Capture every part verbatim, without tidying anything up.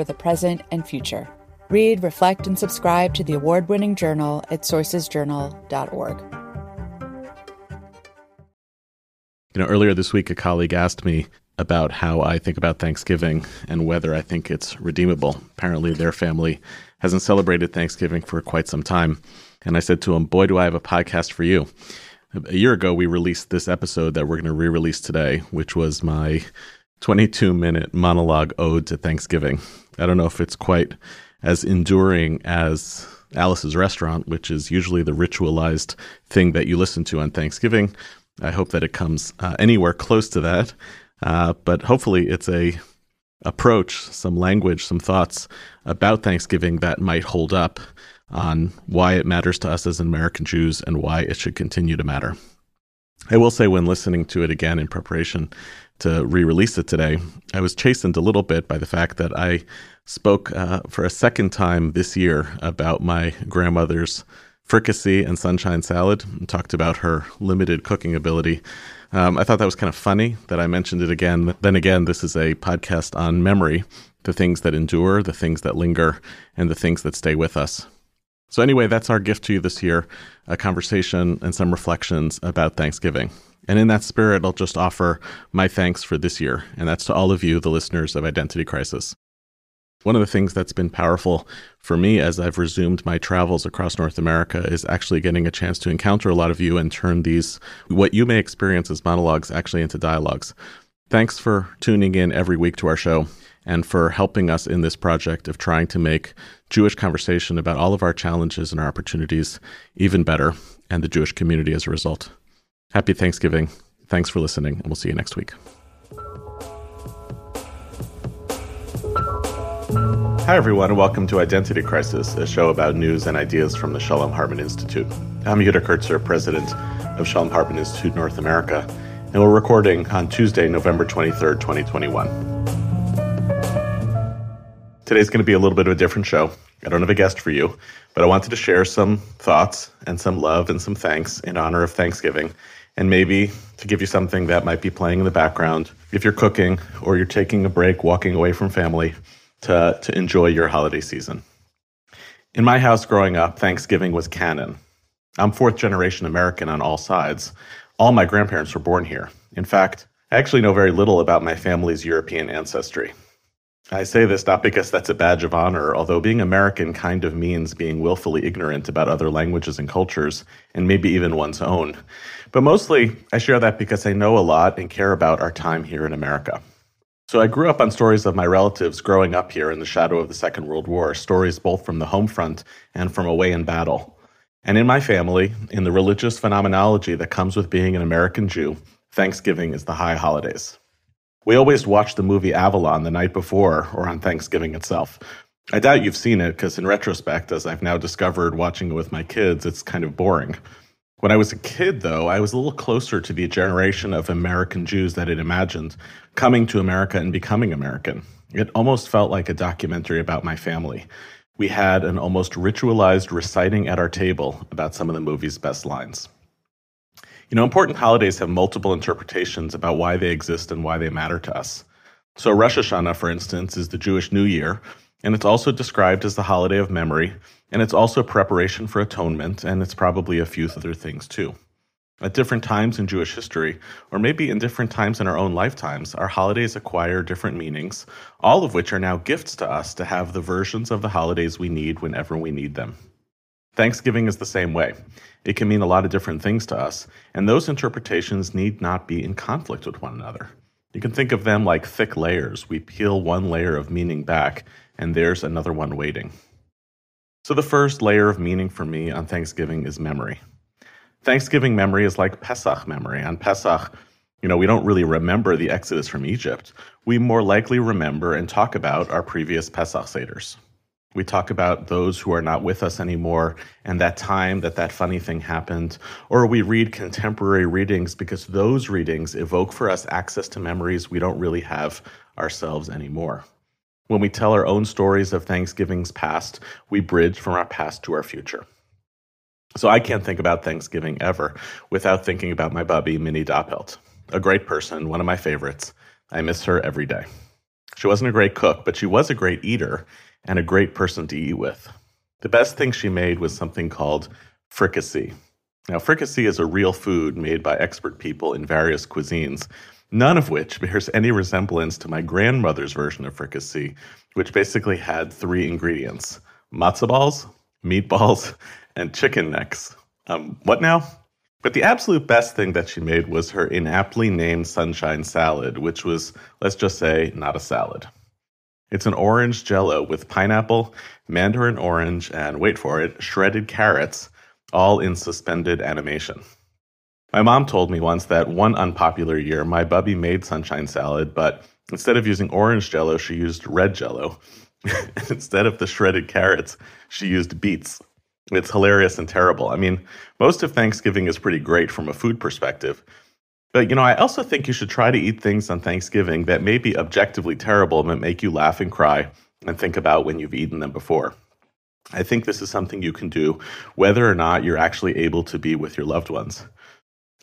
the present and future. Read, reflect, and subscribe to the award-winning journal at sources journal dot org. You know, earlier this week, a colleague asked me about how I think about Thanksgiving and whether I think it's redeemable. Apparently, their family hasn't celebrated Thanksgiving for quite some time. And I said to him, boy, do I have a podcast for you. A year ago, we released this episode that we're going to re-release today, which was my twenty-two minute monologue ode to Thanksgiving. I don't know if it's quite as enduring as Alice's Restaurant, which is usually the ritualized thing that you listen to on Thanksgiving. I hope that it comes uh, anywhere close to that. Uh, but hopefully it's a approach, some language, some thoughts about Thanksgiving that might hold up on why it matters to us as American Jews and why it should continue to matter. I will say, when listening to it again in preparation to re-release it today, I was chastened a little bit by the fact that I spoke uh, for a second time this year about my grandmother's fricassee and sunshine salad and talked about her limited cooking ability. Um, I thought that was kind of funny that I mentioned it again. Then again, this is a podcast on memory, the things that endure, the things that linger, and the things that stay with us. So anyway, that's our gift to you this year, a conversation and some reflections about Thanksgiving. And in that spirit, I'll just offer my thanks for this year, and that's to all of you, the listeners of Identity Crisis. One of the things that's been powerful for me as I've resumed my travels across North America is actually getting a chance to encounter a lot of you and turn these, what you may experience as monologues, actually into dialogues. Thanks for tuning in every week to our show and for helping us in this project of trying to make Jewish conversation about all of our challenges and our opportunities even better, and the Jewish community as a result. Happy Thanksgiving. Thanks for listening, and we'll see you next week. Hi, everyone, and welcome to Identity Crisis, a show about news and ideas from the Shalom Hartman Institute. I'm Yehuda Kurtzer, president of Shalom Hartman Institute North America, and we're recording on Tuesday, November twenty-third, twenty twenty-one. Today's going to be a little bit of a different show. I don't have a guest for you, but I wanted to share some thoughts and some love and some thanks in honor of Thanksgiving, and maybe to give you something that might be playing in the background if you're cooking or you're taking a break, walking away from family to, to enjoy your holiday season. In my house growing up, Thanksgiving was canon. I'm fourth generation American on all sides. All my grandparents were born here. In fact, I actually know very little about my family's European ancestry. I say this not because that's a badge of honor, although being American kind of means being willfully ignorant about other languages and cultures, and maybe even one's own. But mostly, I share that because I know a lot and care about our time here in America. So I grew up on stories of my relatives growing up here in the shadow of the Second World War, stories both from the home front and from away in battle. And in my family, in the religious phenomenology that comes with being an American Jew, Thanksgiving is the high holidays. We always watched the movie Avalon the night before or on Thanksgiving itself. I doubt you've seen it because in retrospect, as I've now discovered watching it with my kids, it's kind of boring. When I was a kid, though, I was a little closer to the generation of American Jews that it imagined coming to America and becoming American. It almost felt like a documentary about my family. We had an almost ritualized reciting at our table about some of the movie's best lines. You know, important holidays have multiple interpretations about why they exist and why they matter to us. So Rosh Hashanah, for instance, is the Jewish New Year, and it's also described as the holiday of memory, and it's also preparation for atonement, and it's probably a few other things too. At different times in Jewish history, or maybe in different times in our own lifetimes, our holidays acquire different meanings, all of which are now gifts to us to have the versions of the holidays we need whenever we need them. Thanksgiving is the same way. It can mean a lot of different things to us, and those interpretations need not be in conflict with one another. You can think of them like thick layers. We peel one layer of meaning back, and there's another one waiting. So the first layer of meaning for me on Thanksgiving is memory. Thanksgiving memory is like Pesach memory. On Pesach, You know, we don't really remember the Exodus from Egypt. We more likely remember and talk about our previous Pesach Seders. We talk about those who are not with us anymore and that time that that funny thing happened. Or we read contemporary readings because those readings evoke for us access to memories we don't really have ourselves anymore. When we tell our own stories of Thanksgivings past, we bridge from our past to our future. So I can't think about Thanksgiving ever without thinking about my Bubby, Minnie Doppelt. A great person, one of my favorites. I miss her every day. She wasn't a great cook, but she was a great eater and a great person to eat with. The best thing she made was something called fricassee. Now, fricassee is a real food made by expert people in various cuisines, none of which bears any resemblance to my grandmother's version of fricassee, which basically had three ingredients: matzo balls, meatballs, and chicken necks. Um, what now? But the absolute best thing that she made was her inaptly named sunshine salad, which was, let's just say, not a salad. It's an orange jello with pineapple, mandarin orange, and, wait for it, shredded carrots, all in suspended animation. My mom told me once that one unpopular year, my Bubby made sunshine salad, but instead of using orange jello, she used red jello. Instead of the shredded carrots, she used beets. It's hilarious and terrible. I mean, most of Thanksgiving is pretty great from a food perspective. But, you know, I also think you should try to eat things on Thanksgiving that may be objectively terrible but make you laugh and cry and think about when you've eaten them before. I think this is something you can do whether or not you're actually able to be with your loved ones.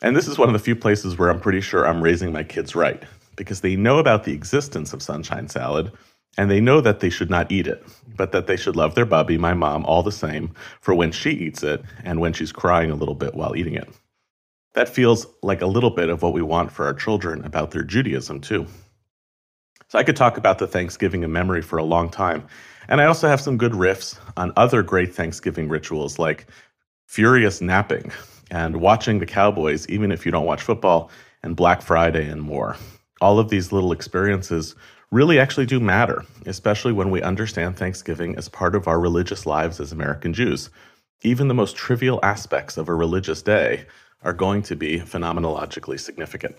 And this is one of the few places where I'm pretty sure I'm raising my kids right, because they know about the existence of sunshine salad, and they know that they should not eat it, but that they should love their Bubby, my mom, all the same, for when she eats it and when she's crying a little bit while eating it. That feels like a little bit of what we want for our children about their Judaism, too. So I could talk about the Thanksgiving in memory for a long time, and I also have some good riffs on other great Thanksgiving rituals like furious napping and watching the Cowboys, even if you don't watch football, and Black Friday and more. All of these little experiences really actually do matter, especially when we understand Thanksgiving as part of our religious lives as American Jews. Even the most trivial aspects of a religious day are going to be phenomenologically significant.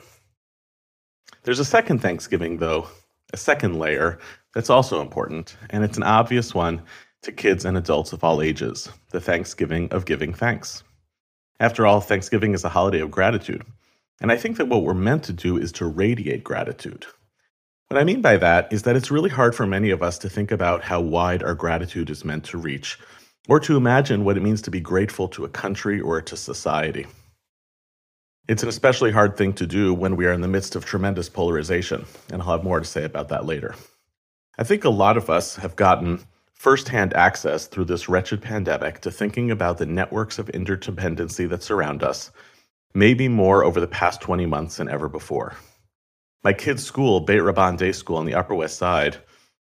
There's a second Thanksgiving, though, a second layer that's also important, and it's an obvious one to kids and adults of all ages, the Thanksgiving of giving thanks. After all, Thanksgiving is a holiday of gratitude, and I think that what we're meant to do is to radiate gratitude. What I mean by that is that it's really hard for many of us to think about how wide our gratitude is meant to reach, or to imagine what it means to be grateful to a country or to society. It's an especially hard thing to do when we are in the midst of tremendous polarization, and I'll have more to say about that later. I think a lot of us have gotten firsthand access through this wretched pandemic to thinking about the networks of interdependency that surround us, maybe more over the past twenty months than ever before. My kids' school, Beit Rabban Day School on the Upper West Side,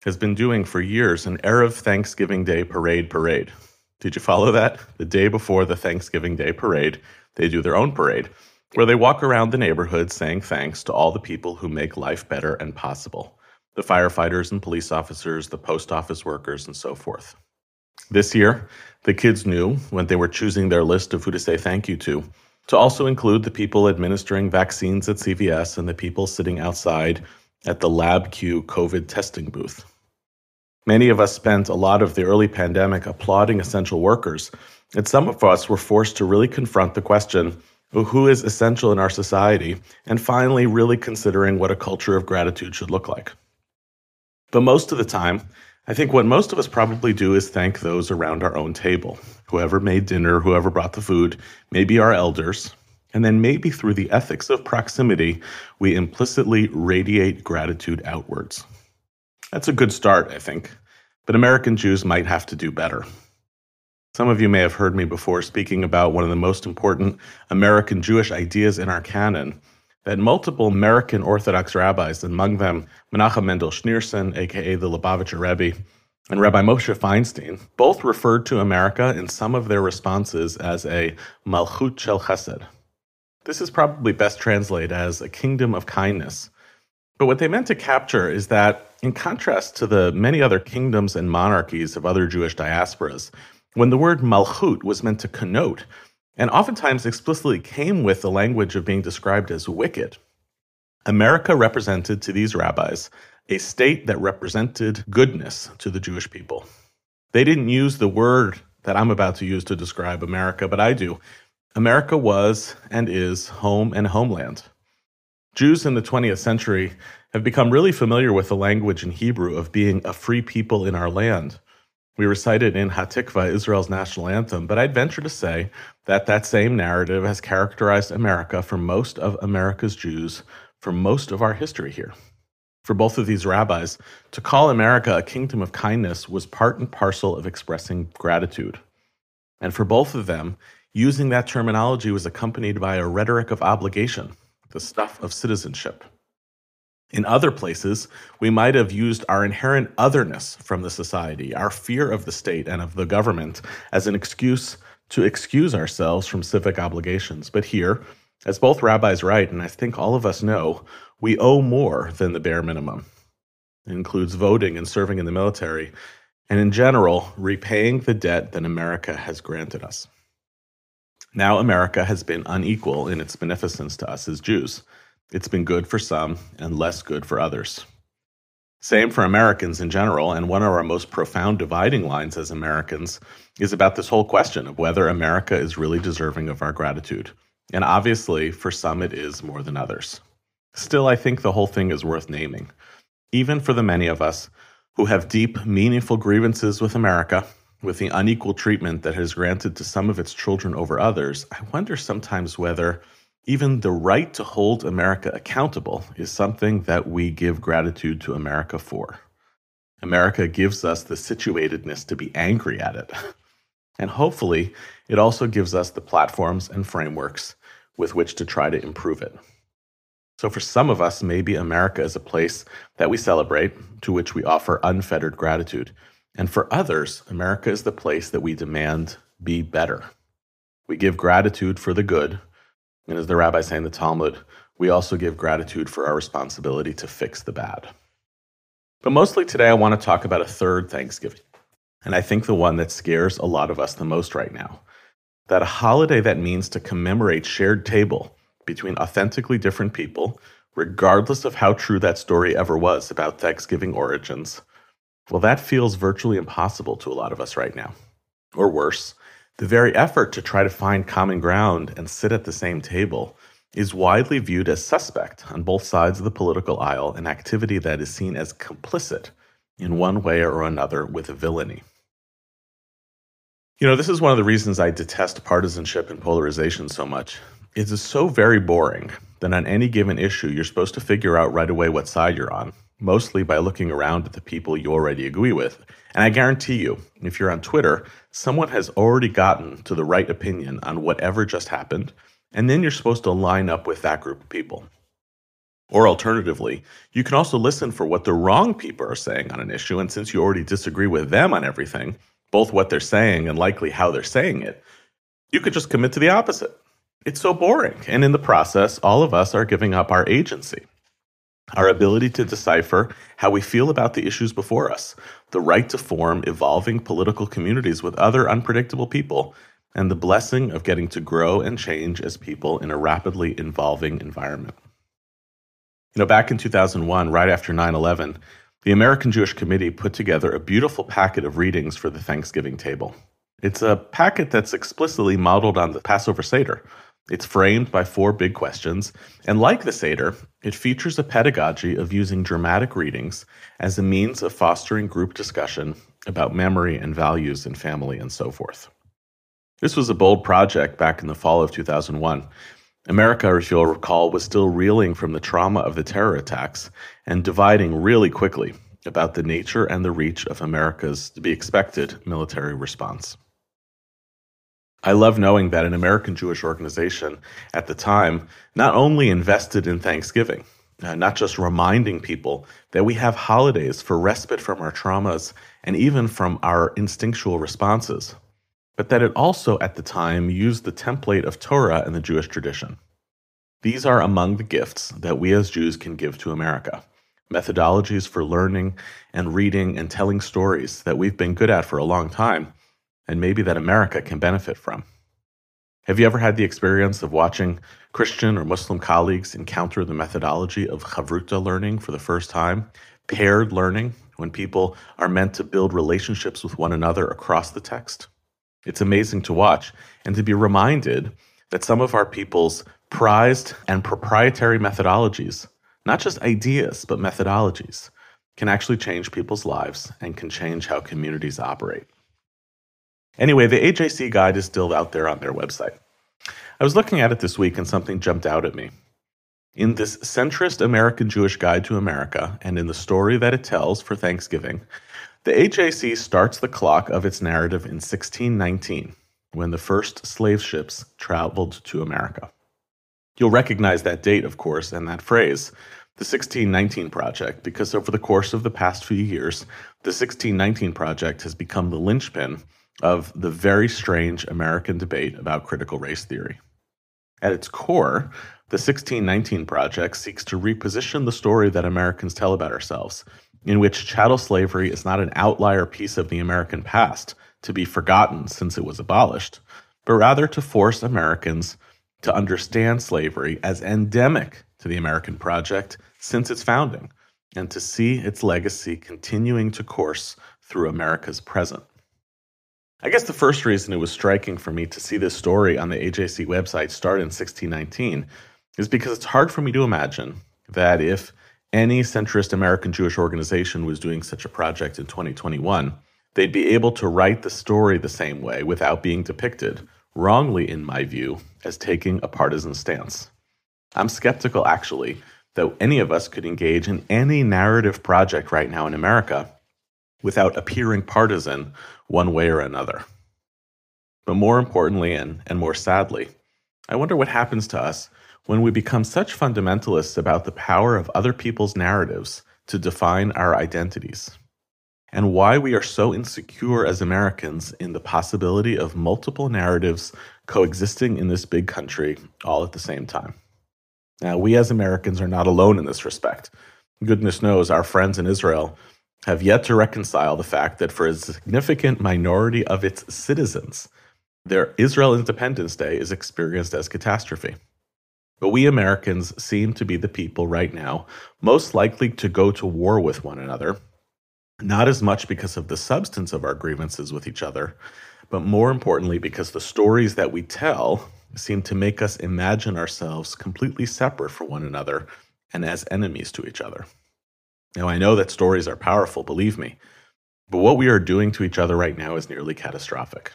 has been doing for years an Erev Thanksgiving Day parade parade. Did you follow that? The day before the Thanksgiving Day parade, they do their own parade, where they walk around the neighborhood saying thanks to all the people who make life better and possible. The firefighters and police officers, the post office workers, and so forth. This year, the kids knew, when they were choosing their list of who to say thank you to, to also include the people administering vaccines at C V S and the people sitting outside at the Lab Q COVID testing booth. Many of us spent a lot of the early pandemic applauding essential workers, and some of us were forced to really confront the question, who is essential in our society, and finally really considering what a culture of gratitude should look like. But most of the time, I think what most of us probably do is thank those around our own table, whoever made dinner, whoever brought the food, maybe our elders, and then maybe through the ethics of proximity, we implicitly radiate gratitude outwards. That's a good start, I think, but American Jews might have to do better. Some of you may have heard me before speaking about one of the most important American Jewish ideas in our canon, that multiple American Orthodox rabbis, among them Menachem Mendel Schneerson, a k a the Lubavitcher Rebbe, and Rabbi Moshe Feinstein, both referred to America in some of their responses as a Malchut Shel Chesed. This is probably best translated as a kingdom of kindness. But what they meant to capture is that, in contrast to the many other kingdoms and monarchies of other Jewish diasporas, when the word Malchut was meant to connote, and oftentimes explicitly came with the language of being described as wicked, America represented to these rabbis a state that represented goodness to the Jewish people. They didn't use the word that I'm about to use to describe America, but I do. America was and is home and homeland. Jews in the twentieth century have become really familiar with the language in Hebrew of being a free people in our land. We recite it in Hatikva, Israel's national anthem, but I'd venture to say that that same narrative has characterized America for most of America's Jews for most of our history here. For both of these rabbis, to call America a kingdom of kindness was part and parcel of expressing gratitude. And for both of them, using that terminology was accompanied by a rhetoric of obligation, the stuff of citizenship. In other places, we might have used our inherent otherness from the society, our fear of the state and of the government, as an excuse to excuse ourselves from civic obligations. But here, as both rabbis write, and I think all of us know, we owe more than the bare minimum. It includes voting and serving in the military, and in general, repaying the debt that America has granted us. Now, America has been unequal in its beneficence to us as Jews. It's been good for some and less good for others. Same for Americans in general, and one of our most profound dividing lines as Americans is about this whole question of whether America is really deserving of our gratitude. And obviously, for some it is more than others. Still, I think the whole thing is worth naming. Even for the many of us who have deep, meaningful grievances with America, with the unequal treatment that is granted to some of its children over others, I wonder sometimes whether even the right to hold America accountable is something that we give gratitude to America for. America gives us the situatedness to be angry at it. And hopefully, it also gives us the platforms and frameworks with which to try to improve it. So for some of us, maybe America is a place that we celebrate, to which we offer unfettered gratitude. And for others, America is the place that we demand be better. We give gratitude for the good. And as the rabbi say in the Talmud, we also give gratitude for our responsibility to fix the bad. But mostly today, I want to talk about a third Thanksgiving, and I think the one that scares a lot of us the most right now. That a holiday that means to commemorate shared table between authentically different people, regardless of how true that story ever was about Thanksgiving origins, well, that feels virtually impossible to a lot of us right now. Or worse, the very effort to try to find common ground and sit at the same table is widely viewed as suspect on both sides of the political aisle, an activity that is seen as complicit in one way or another with villainy. You know, this is one of the reasons I detest partisanship and polarization so much. It is so very boring that on any given issue, you're supposed to figure out right away what side you're on, mostly by looking around at the people you already agree with. And I guarantee you, if you're on Twitter, someone has already gotten to the right opinion on whatever just happened, and then you're supposed to line up with that group of people. Or alternatively, you can also listen for what the wrong people are saying on an issue, and since you already disagree with them on everything, both what they're saying and likely how they're saying it, you could just commit to the opposite. It's so boring, and in the process, all of us are giving up our agency. Our ability to decipher how we feel about the issues before us, the right to form evolving political communities with other unpredictable people, and the blessing of getting to grow and change as people in a rapidly evolving environment. You know, back in two thousand one, right after nine eleven, the American Jewish Committee put together a beautiful packet of readings for the Thanksgiving table. It's a packet that's explicitly modeled on the Passover Seder. It's framed by four big questions, and like the Seder, it features a pedagogy of using dramatic readings as a means of fostering group discussion about memory and values in family and so forth. This was a bold project back in the fall of two thousand one. America, if you'll recall, was still reeling from the trauma of the terror attacks and dividing really quickly about the nature and the reach of America's to-be-expected military response. I love knowing that an American Jewish organization at the time not only invested in Thanksgiving, uh, not just reminding people that we have holidays for respite from our traumas and even from our instinctual responses, but that it also at the time used the template of Torah and the Jewish tradition. These are among the gifts that we as Jews can give to America, methodologies for learning and reading and telling stories that we've been good at for a long time, and maybe that America can benefit from. Have you ever had the experience of watching Christian or Muslim colleagues encounter the methodology of chavruta learning for the first time? Paired learning, when people are meant to build relationships with one another across the text. It's amazing to watch and to be reminded that some of our people's prized and proprietary methodologies, not just ideas, but methodologies, can actually change people's lives and can change how communities operate. Anyway, the A J C guide is still out there on their website. I was looking at it this week and something jumped out at me. In this centrist American Jewish guide to America, and in the story that it tells for Thanksgiving, the A J C starts the clock of its narrative in sixteen nineteen, when the first slave ships traveled to America. You'll recognize that date, of course, and that phrase, the sixteen nineteen Project, because over the course of the past few years, the sixteen nineteen Project has become the linchpin of the very strange American debate about critical race theory. At its core, the sixteen nineteen Project seeks to reposition the story that Americans tell about ourselves, in which chattel slavery is not an outlier piece of the American past to be forgotten since it was abolished, but rather to force Americans to understand slavery as endemic to the American project since its founding, and to see its legacy continuing to course through America's present. I guess the first reason it was striking for me to see this story on the A J C website start in sixteen nineteen is because it's hard for me to imagine that if any centrist American Jewish organization was doing such a project in twenty twenty-one, they'd be able to write the story the same way without being depicted, wrongly in my view, as taking a partisan stance. I'm skeptical, actually, that any of us could engage in any narrative project right now in America without appearing partisan one way or another. But more importantly, and, and more sadly, I wonder what happens to us when we become such fundamentalists about the power of other people's narratives to define our identities, and why we are so insecure as Americans in the possibility of multiple narratives coexisting in this big country all at the same time. Now, we as Americans are not alone in this respect. Goodness knows our friends in Israel have yet to reconcile the fact that for a significant minority of its citizens, their Israel Independence Day is experienced as catastrophe. But we Americans seem to be the people right now most likely to go to war with one another, not as much because of the substance of our grievances with each other, but more importantly because the stories that we tell seem to make us imagine ourselves completely separate from one another and as enemies to each other. Now, I know that stories are powerful, believe me, but what we are doing to each other right now is nearly catastrophic.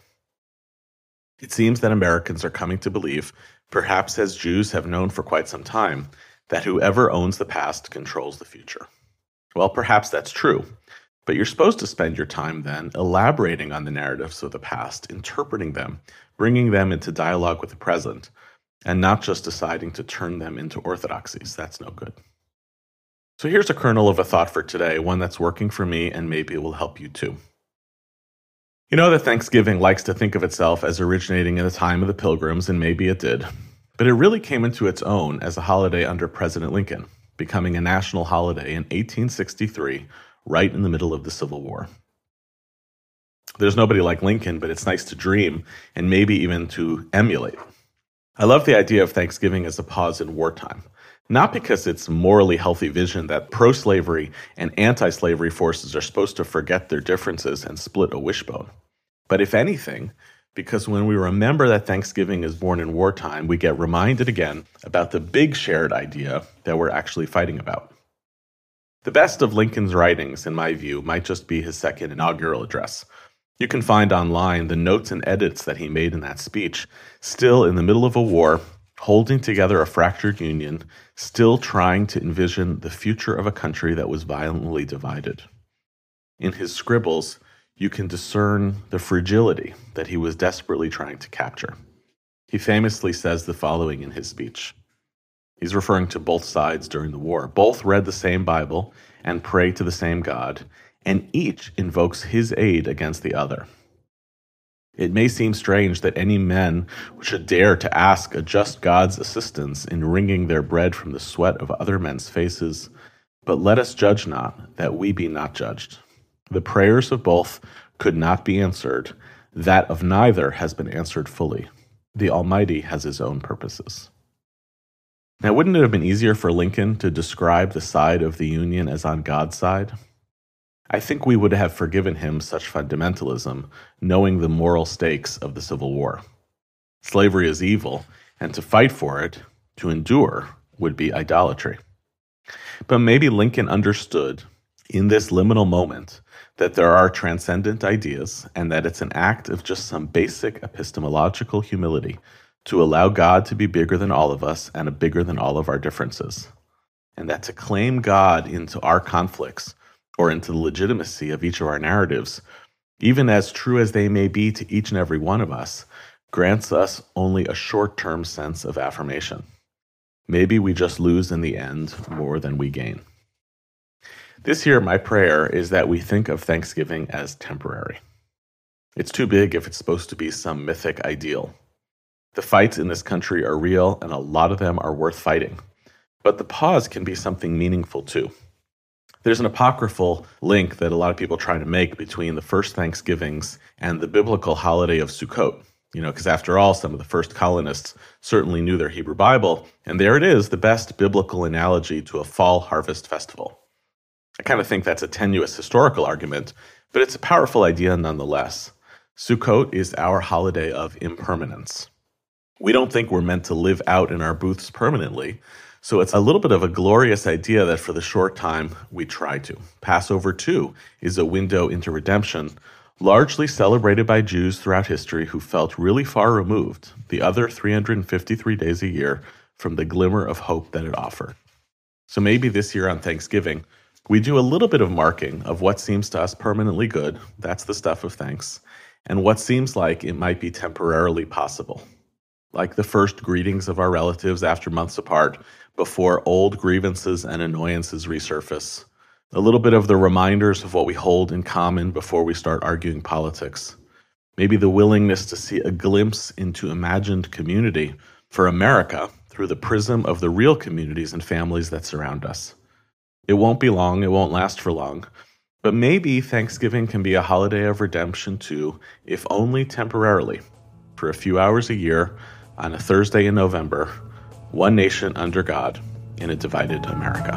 It seems that Americans are coming to believe, perhaps as Jews have known for quite some time, that whoever owns the past controls the future. Well, perhaps that's true, but you're supposed to spend your time then elaborating on the narratives of the past, interpreting them, bringing them into dialogue with the present, and not just deciding to turn them into orthodoxies. That's no good. So here's a kernel of a thought for today, one that's working for me, and maybe it will help you too. You know that Thanksgiving likes to think of itself as originating in the time of the Pilgrims, and maybe it did. But it really came into its own as a holiday under President Lincoln, becoming a national holiday in eighteen sixty-three, right in the middle of the Civil War. There's nobody like Lincoln, but it's nice to dream, and maybe even to emulate. I love the idea of Thanksgiving as a pause in wartime. Not because it's morally healthy vision that pro-slavery and anti-slavery forces are supposed to forget their differences and split a wishbone. But if anything, because when we remember that Thanksgiving is born in wartime, we get reminded again about the big shared idea that we're actually fighting about. The best of Lincoln's writings, in my view, might just be his second inaugural address. You can find online the notes and edits that he made in that speech, still in the middle of a war, holding together a fractured union, still trying to envision the future of a country that was violently divided. In his scribbles, you can discern the fragility that he was desperately trying to capture. He famously says the following in his speech. He's referring to both sides during the war. Both read the same Bible and pray to the same God, and each invokes his aid against the other. It may seem strange that any men should dare to ask a just God's assistance in wringing their bread from the sweat of other men's faces, but let us judge not, that we be not judged. The prayers of both could not be answered, that of neither has been answered fully. the Almighty has his own purposes. Now, wouldn't it have been easier for Lincoln to describe the side of the Union as on God's side? I think we would have forgiven him such fundamentalism, knowing the moral stakes of the Civil War. Slavery is evil, and to fight for it, to endure, would be idolatry. But maybe Lincoln understood, in this liminal moment, that there are transcendent ideas and that it's an act of just some basic epistemological humility to allow God to be bigger than all of us and bigger than all of our differences. And that to claim God into our conflicts or into the legitimacy of each of our narratives, even as true as they may be to each and every one of us, grants us only a short-term sense of affirmation. Maybe we just lose in the end more than we gain. This year, my prayer is that we think of Thanksgiving as temporary. It's too big if it's supposed to be some mythic ideal. The fights in this country are real, and a lot of them are worth fighting. But the pause can be something meaningful, too. There's an apocryphal link that a lot of people try to make between the first Thanksgivings and the biblical holiday of Sukkot. You know, because after all, some of the first colonists certainly knew their Hebrew Bible, and there it is, the best biblical analogy to a fall harvest festival. I kind of think that's a tenuous historical argument, but it's a powerful idea nonetheless. Sukkot is our holiday of impermanence. We don't think we're meant to live out in our booths permanently, so it's a little bit of a glorious idea that for the short time, we try to. Passover, too, is a window into redemption, largely celebrated by Jews throughout history who felt really far removed the other three hundred fifty-three days a year from the glimmer of hope that it offered. So maybe this year on Thanksgiving, we do a little bit of marking of what seems to us permanently good, that's the stuff of thanks, and what seems like it might be temporarily possible. Like the first greetings of our relatives after months apart, before old grievances and annoyances resurface. A little bit of the reminders of what we hold in common before we start arguing politics. Maybe the willingness to see a glimpse into imagined community for America through the prism of the real communities and families that surround us. It won't be long, it won't last for long, but maybe Thanksgiving can be a holiday of redemption too, if only temporarily, for a few hours a year, on a Thursday in November, one nation under God in a divided America.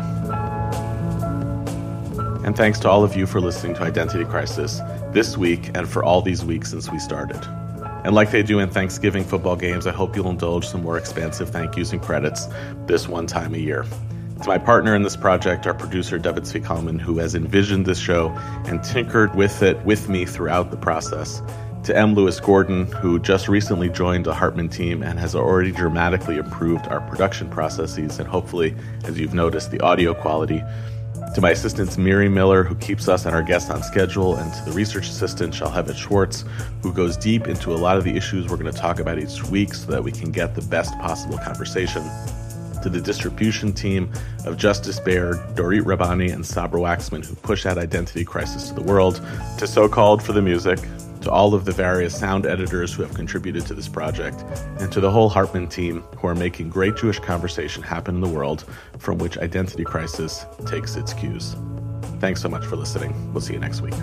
And thanks to all of you for listening to Identity Crisis this week and for all these weeks since we started. And like they do in Thanksgiving football games, I hope you'll indulge some more expansive thank yous and credits this one time a year. To my partner in this project, our producer, David Svikalman, who has envisioned this show and tinkered with it with me throughout the process. To M. Lewis Gordon, who just recently joined the Hartman team and has already dramatically improved our production processes and hopefully, as you've noticed, the audio quality. To my assistants, Miri Miller, who keeps us and our guests on schedule, and to the research assistant, Shalhevet Schwartz, who goes deep into a lot of the issues we're going to talk about each week so that we can get the best possible conversation. To the distribution team of Justice Baird, Dorit Rabani, and Sabra Waxman, who push out Identity Crisis to the world. To So Called for the music. To all of the various sound editors who have contributed to this project. And to the whole Hartman team who are making great Jewish conversation happen in the world from which Identity Crisis takes its cues. Thanks so much for listening. We'll see you next week.